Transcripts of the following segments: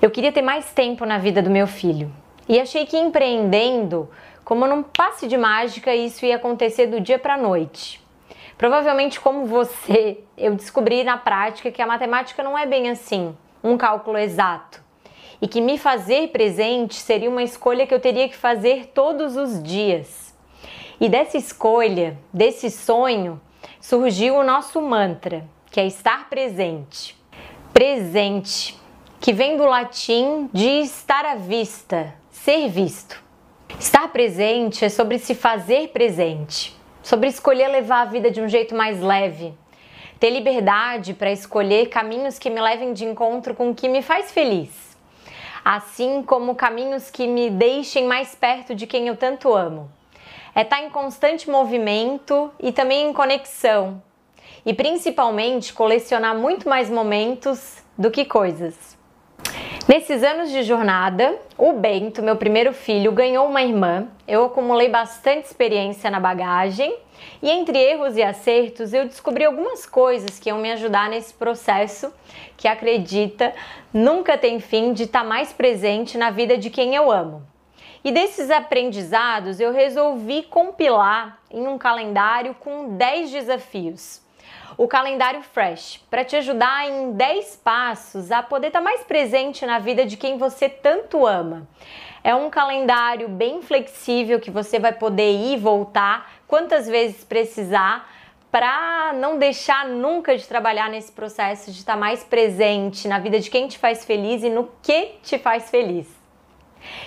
Eu queria ter mais tempo na vida do meu filho. E achei que empreendendo, como num passe de mágica, isso ia acontecer do dia para a noite. Provavelmente, como você, eu descobri na prática que a matemática não é bem assim, um cálculo exato. E que me fazer presente seria uma escolha que eu teria que fazer todos os dias. E dessa escolha, desse sonho, surgiu o nosso mantra, que é estar presente. Presente, que vem do latim de estar à vista, ser visto. Estar presente é sobre se fazer presente, sobre escolher levar a vida de um jeito mais leve, ter liberdade para escolher caminhos que me levem de encontro com o que me faz feliz, assim como caminhos que me deixem mais perto de quem eu tanto amo. É estar em constante movimento e também em conexão. E principalmente colecionar muito mais momentos do que coisas. Nesses anos de jornada, o Bento, meu primeiro filho, ganhou uma irmã. Eu acumulei bastante experiência na bagagem. E entre erros e acertos, eu descobri algumas coisas que iam me ajudar nesse processo que, acredita, nunca tem fim de estar mais presente na vida de quem eu amo. E desses aprendizados, eu resolvi compilar em um calendário com 10 desafios. O calendário Fresh, para te ajudar em 10 passos a poder estar mais presente na vida de quem você tanto ama. É um calendário bem flexível que você vai poder ir e voltar quantas vezes precisar para não deixar nunca de trabalhar nesse processo de estar mais presente na vida de quem te faz feliz e no que te faz feliz.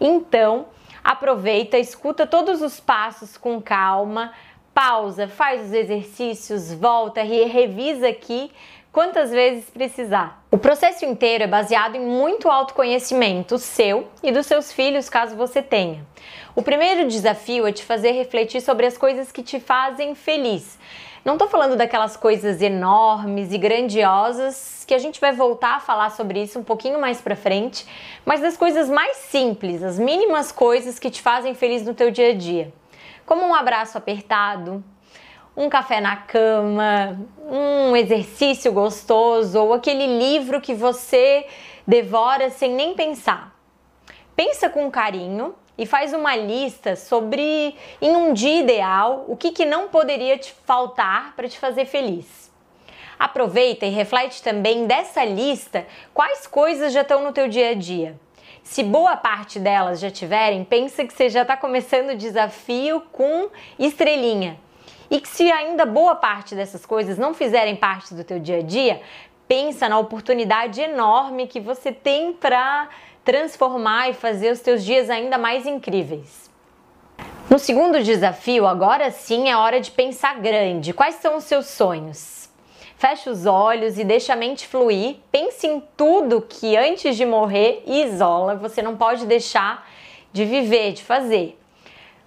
Então, aproveita, escuta todos os passos com calma, pausa, faz os exercícios, volta e revisa aqui quantas vezes precisar. O processo inteiro é baseado em muito autoconhecimento seu e dos seus filhos, caso você tenha. O primeiro desafio é te fazer refletir sobre as coisas que te fazem feliz. Não estou falando daquelas coisas enormes e grandiosas, que a gente vai voltar a falar sobre isso um pouquinho mais pra frente, mas das coisas mais simples, as mínimas coisas que te fazem feliz no teu dia a dia. Como um abraço apertado, um café na cama, um exercício gostoso ou aquele livro que você devora sem nem pensar. Pensa com carinho e faz uma lista sobre, em um dia ideal, o que não poderia te faltar para te fazer feliz. Aproveita e reflete também dessa lista quais coisas já estão no teu dia a dia. Se boa parte delas já tiverem, pensa que você já está começando o desafio com estrelinha. E que se ainda boa parte dessas coisas não fizerem parte do teu dia a dia, pensa na oportunidade enorme que você tem para transformar e fazer os teus dias ainda mais incríveis. No segundo desafio, agora sim é hora de pensar grande. Quais são os seus sonhos? Fecha os olhos e deixa a mente fluir. Pense em tudo que antes de morrer isola. Você não pode deixar de viver, de fazer.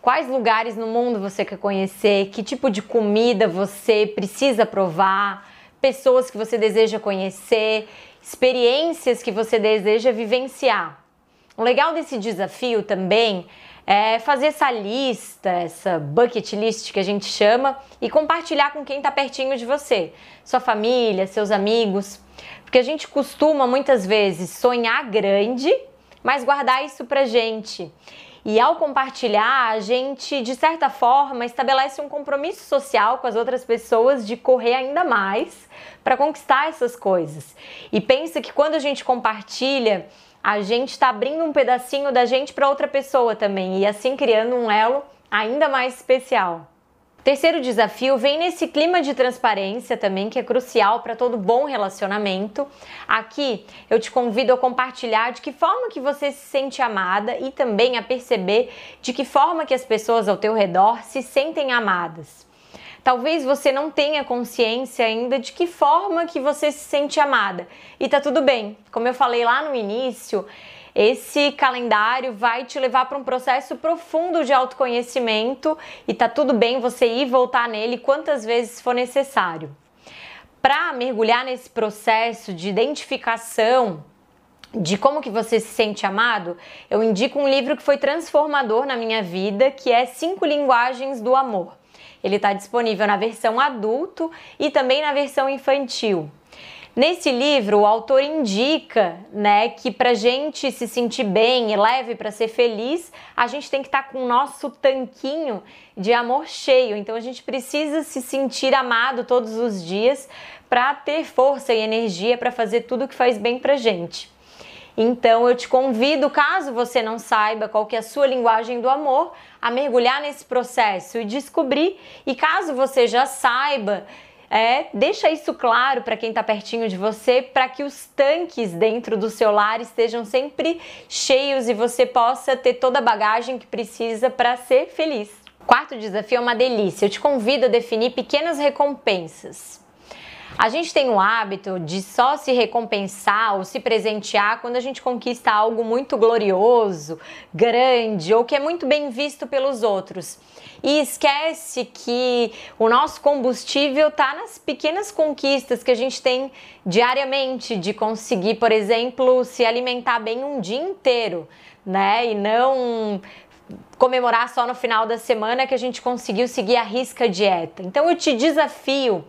Quais lugares no mundo você quer conhecer? Que tipo de comida você precisa provar? Pessoas que você deseja conhecer? Experiências que você deseja vivenciar. O legal desse desafio também é fazer essa lista, essa bucket list que a gente chama, e compartilhar com quem está pertinho de você, sua família, seus amigos, porque a gente costuma muitas vezes sonhar grande, mas guardar isso pra gente. E ao compartilhar, a gente, de certa forma, estabelece um compromisso social com as outras pessoas de correr ainda mais para conquistar essas coisas. E pensa que quando a gente compartilha, a gente está abrindo um pedacinho da gente para outra pessoa também e assim criando um elo ainda mais especial. O terceiro desafio vem nesse clima de transparência também, que é crucial para todo bom relacionamento. Aqui eu te convido a compartilhar de que forma que você se sente amada e também a perceber de que forma que as pessoas ao teu redor se sentem amadas. Talvez você não tenha consciência ainda de que forma que você se sente amada. E tá tudo bem. Como eu falei lá no início, esse calendário vai te levar para um processo profundo de autoconhecimento e tá tudo bem você ir e voltar nele quantas vezes for necessário. Para mergulhar nesse processo de identificação de como que você se sente amado, eu indico um livro que foi transformador na minha vida, que é 5 Linguagens do Amor. Ele está disponível na versão adulto e também na versão infantil. Nesse livro, o autor indica, né, que pra gente se sentir bem e leve, para ser feliz, a gente tem que estar com o nosso tanquinho de amor cheio. Então a gente precisa se sentir amado todos os dias para ter força e energia para fazer tudo que faz bem pra gente. Então eu te convido, caso você não saiba qual que é a sua linguagem do amor, a mergulhar nesse processo e descobrir. E caso você já saiba, deixa isso claro para quem está pertinho de você, para que os tanques dentro do seu lar estejam sempre cheios e você possa ter toda a bagagem que precisa para ser feliz. Quarto desafio é uma delícia. Eu te convido a definir pequenas recompensas. A gente tem o hábito de só se recompensar ou se presentear quando a gente conquista algo muito glorioso, grande ou que é muito bem visto pelos outros. E esquece que o nosso combustível está nas pequenas conquistas que a gente tem diariamente, de conseguir, por exemplo, se alimentar bem um dia inteiro, né? E não comemorar só no final da semana que a gente conseguiu seguir à risca a dieta. Então eu te desafio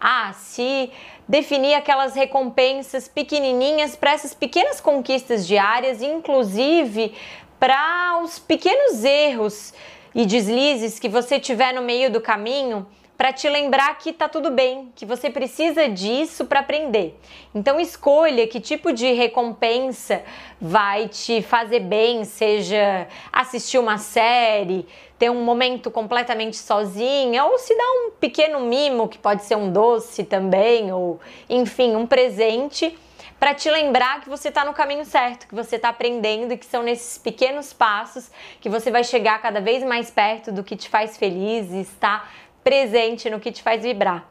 a se definir aquelas recompensas pequenininhas para essas pequenas conquistas diárias, inclusive para os pequenos erros e deslizes que você tiver no meio do caminho, para te lembrar que tá tudo bem, que você precisa disso para aprender. Então escolha que tipo de recompensa vai te fazer bem, seja assistir uma série, ter um momento completamente sozinha, ou se dar um pequeno mimo, que pode ser um doce também, ou enfim, um presente, para te lembrar que você está no caminho certo, que você está aprendendo e que são nesses pequenos passos que você vai chegar cada vez mais perto do que te faz feliz e está presente no que te faz vibrar.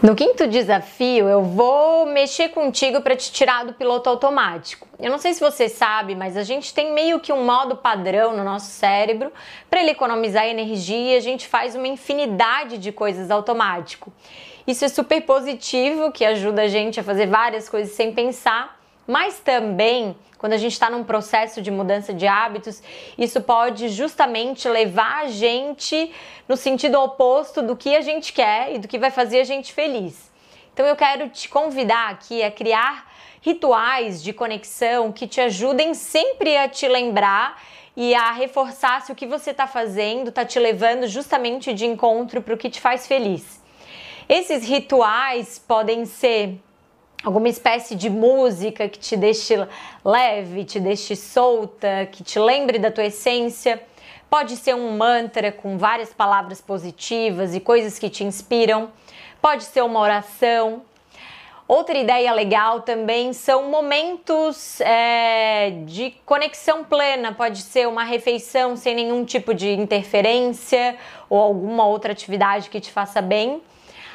No quinto desafio, eu vou mexer contigo para te tirar do piloto automático. Eu não sei se você sabe, mas a gente tem meio que um modo padrão no nosso cérebro. Para ele economizar energia, a gente faz uma infinidade de coisas automático. Isso é super positivo, que ajuda a gente a fazer várias coisas sem pensar. Mas também, quando a gente está num processo de mudança de hábitos, isso pode justamente levar a gente no sentido oposto do que a gente quer e do que vai fazer a gente feliz. Então eu quero te convidar aqui a criar rituais de conexão que te ajudem sempre a te lembrar e a reforçar se o que você está fazendo está te levando justamente de encontro para o que te faz feliz. Esses rituais podem ser alguma espécie de música que te deixe leve, te deixe solta, que te lembre da tua essência. Pode ser um mantra com várias palavras positivas e coisas que te inspiram. Pode ser uma oração. Outra ideia legal também são momentos de conexão plena. Pode ser uma refeição sem nenhum tipo de interferência ou alguma outra atividade que te faça bem.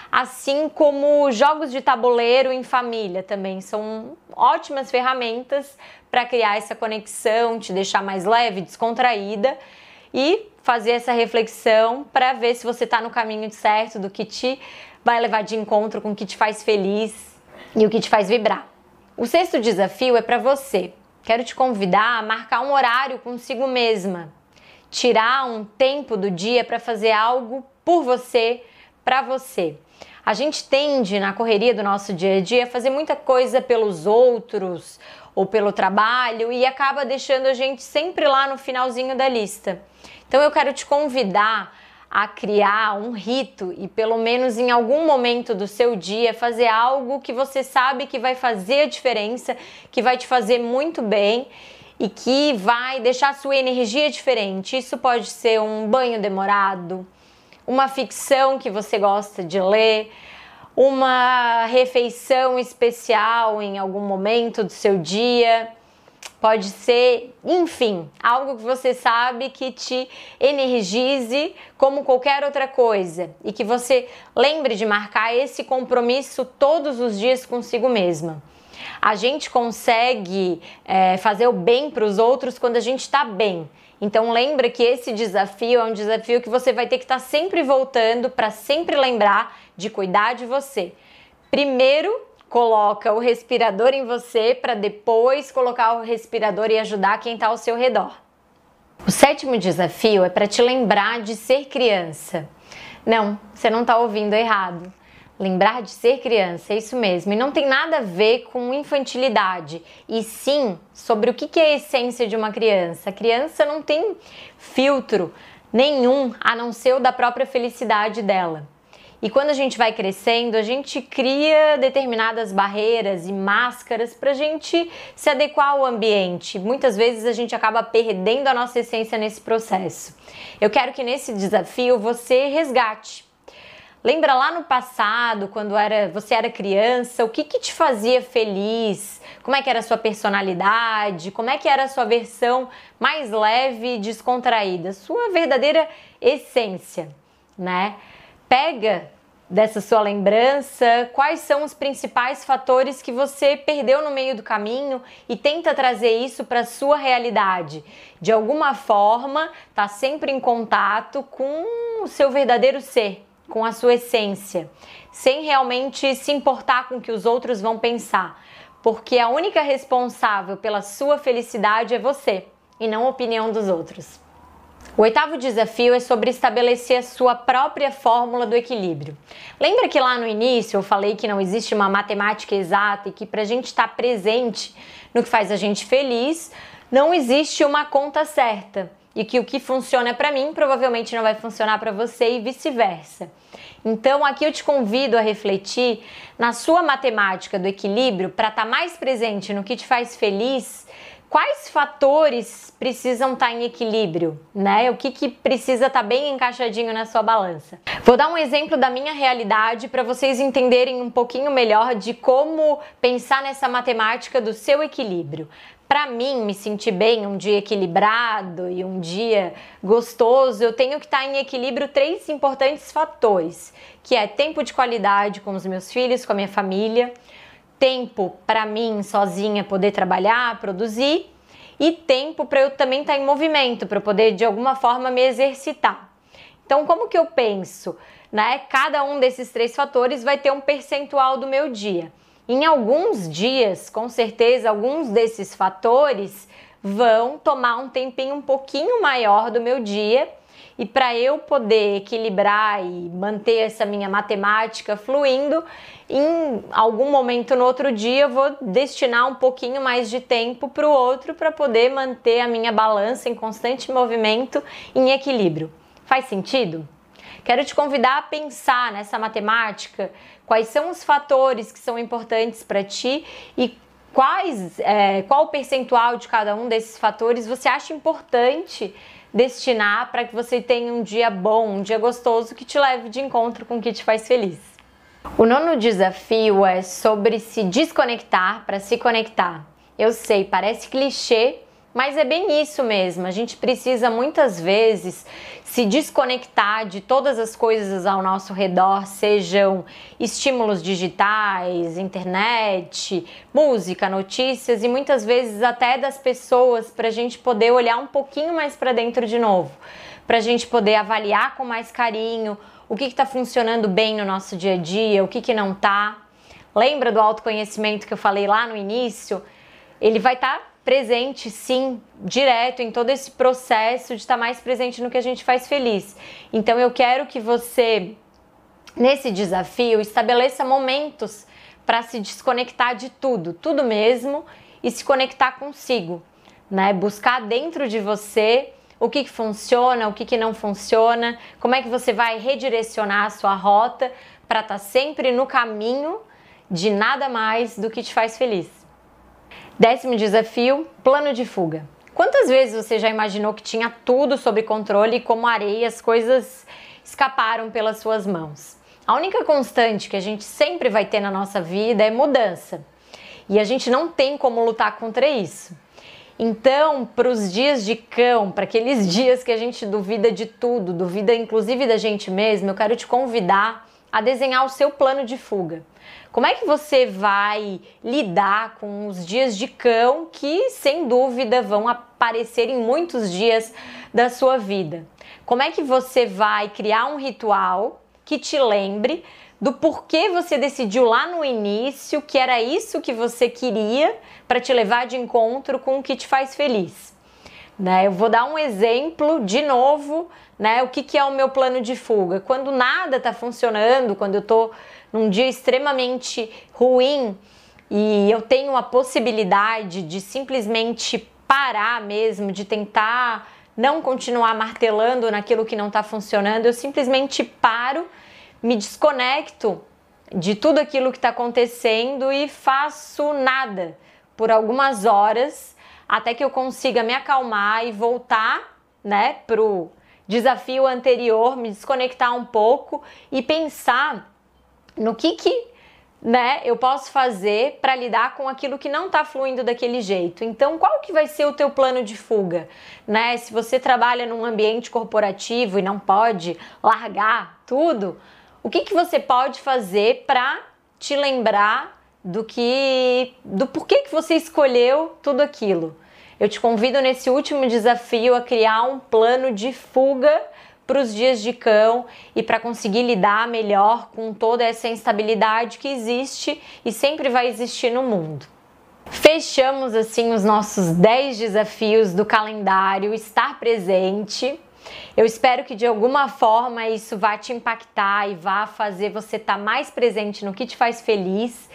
Assim como jogos de tabuleiro em família também são ótimas ferramentas para criar essa conexão, te deixar mais leve, descontraída e fazer essa reflexão para ver se você está no caminho certo do que te vai levar de encontro com o que te faz feliz e o que te faz vibrar. O sexto desafio é para você. Quero te convidar a marcar um horário consigo mesma, tirar um tempo do dia para fazer algo por você, para você. A gente tende, na correria do nosso dia a dia, a fazer muita coisa pelos outros ou pelo trabalho e acaba deixando a gente sempre lá no finalzinho da lista. Então eu quero te convidar a criar um rito e, pelo menos em algum momento do seu dia, fazer algo que você sabe que vai fazer a diferença, que vai te fazer muito bem e que vai deixar a sua energia diferente. Isso pode ser um banho demorado, uma ficção que você gosta de ler, uma refeição especial em algum momento do seu dia, pode ser, enfim, algo que você sabe que te energize como qualquer outra coisa e que você lembre de marcar esse compromisso todos os dias consigo mesma. A gente consegue fazer o bem para os outros quando a gente está bem. Então lembra que esse desafio é um desafio que você vai ter que estar sempre voltando para sempre lembrar de cuidar de você. Primeiro coloca o respirador em você para depois colocar o respirador e ajudar quem está ao seu redor. O sétimo desafio é para te lembrar de ser criança. Não, você não está ouvindo errado. Lembrar de ser criança, é isso mesmo. E não tem nada a ver com infantilidade, e sim sobre o que é a essência de uma criança. A criança não tem filtro nenhum, a não ser o da própria felicidade dela. E quando a gente vai crescendo, a gente cria determinadas barreiras e máscaras para a gente se adequar ao ambiente. Muitas vezes a gente acaba perdendo a nossa essência nesse processo. Eu quero que nesse desafio você resgate. Lembra lá no passado, quando você era criança, o que te fazia feliz? Como é que era a sua personalidade? Como é que era a sua versão mais leve e descontraída? Sua verdadeira essência, né? Pega dessa sua lembrança quais são os principais fatores que você perdeu no meio do caminho e tenta trazer isso para a sua realidade. De alguma forma, tá sempre em contato com o seu verdadeiro ser, com a sua essência, sem realmente se importar com o que os outros vão pensar, porque a única responsável pela sua felicidade é você e não a opinião dos outros. O oitavo desafio é sobre estabelecer a sua própria fórmula do equilíbrio. Lembra que lá no início eu falei que não existe uma matemática exata e que para a gente estar presente no que faz a gente feliz, não existe uma conta certa e que o que funciona para mim provavelmente não vai funcionar para você e vice-versa. Então aqui eu te convido a refletir na sua matemática do equilíbrio para estar mais presente no que te faz feliz. Quais fatores precisam estar em equilíbrio, né? O que precisa estar bem encaixadinho na sua balança? Vou dar um exemplo da minha realidade para vocês entenderem um pouquinho melhor de como pensar nessa matemática do seu equilíbrio. Para mim, me sentir bem, um dia equilibrado e um dia gostoso, eu tenho que estar em equilíbrio três importantes fatores, que é tempo de qualidade com os meus filhos, com a minha família, tempo para mim sozinha poder trabalhar, produzir, e tempo para eu também estar em movimento, para eu poder de alguma forma me exercitar. Então, como que eu penso, né? Cada um desses três fatores vai ter um percentual do meu dia. Em alguns dias, com certeza, alguns desses fatores vão tomar um tempinho um pouquinho maior do meu dia, e para eu poder equilibrar e manter essa minha matemática fluindo, em algum momento no outro dia eu vou destinar um pouquinho mais de tempo para o outro para poder manter a minha balança em constante movimento, em equilíbrio. Faz sentido? Quero te convidar a pensar nessa matemática, quais são os fatores que são importantes para ti e qual o percentual de cada um desses fatores você acha importante destinar para que você tenha um dia bom, um dia gostoso que te leve de encontro com o que te faz feliz. O nono desafio é sobre se desconectar para se conectar. Eu sei, parece clichê, mas é bem isso mesmo. A gente precisa muitas vezes se desconectar de todas as coisas ao nosso redor, sejam estímulos digitais, internet, música, notícias e muitas vezes até das pessoas, para a gente poder olhar um pouquinho mais para dentro de novo, para a gente poder avaliar com mais carinho o que está funcionando bem no nosso dia a dia, o que não está. Lembra do autoconhecimento que eu falei lá no início? Ele vai estar presente, sim, direto em todo esse processo de estar mais presente no que a gente faz feliz. Então eu quero que você, nesse desafio, estabeleça momentos para se desconectar de tudo mesmo e se conectar consigo, né? Buscar dentro de você o que funciona, o que não funciona, como é que você vai redirecionar a sua rota para estar sempre no caminho de nada mais do que te faz feliz. Décimo desafio, plano de fuga. Quantas vezes você já imaginou que tinha tudo sob controle e como areia as coisas escaparam pelas suas mãos? A única constante que a gente sempre vai ter na nossa vida é mudança. E a gente não tem como lutar contra isso. Então, para os dias de cão, para aqueles dias que a gente duvida de tudo, duvida inclusive da gente mesma, eu quero te convidar a desenhar o seu plano de fuga. Como é que você vai lidar com os dias de cão que, sem dúvida, vão aparecer em muitos dias da sua vida? Como é que você vai criar um ritual que te lembre do porquê você decidiu lá no início que era isso que você queria para te levar de encontro com o que te faz feliz? Eu vou dar um exemplo de novo, né? O que é o meu plano de fuga? Quando nada está funcionando, quando eu estou num dia extremamente ruim e eu tenho a possibilidade de simplesmente parar mesmo, de tentar não continuar martelando naquilo que não está funcionando, eu simplesmente paro, me desconecto de tudo aquilo que está acontecendo e faço nada por algumas horas até que eu consiga me acalmar e voltar, né, pro desafio anterior, me desconectar um pouco e pensar no que né, eu posso fazer para lidar com aquilo que não está fluindo daquele jeito. Então, qual que vai ser o teu plano de fuga? Né? Se você trabalha num ambiente corporativo e não pode largar tudo, o que você pode fazer para te lembrar do porquê que você escolheu tudo aquilo? Eu te convido nesse último desafio a criar um plano de fuga para os dias de cão e para conseguir lidar melhor com toda essa instabilidade que existe e sempre vai existir no mundo. Fechamos assim os nossos 10 desafios do calendário Estar Presente. Eu espero que de alguma forma isso vá te impactar e vá fazer você estar mais presente no que te faz feliz.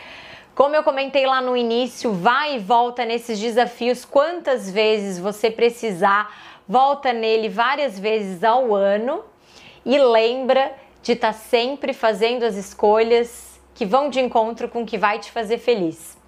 Como eu comentei lá no início, vai e volta nesses desafios quantas vezes você precisar, volta nele várias vezes ao ano e lembra de estar sempre fazendo as escolhas que vão de encontro com o que vai te fazer feliz.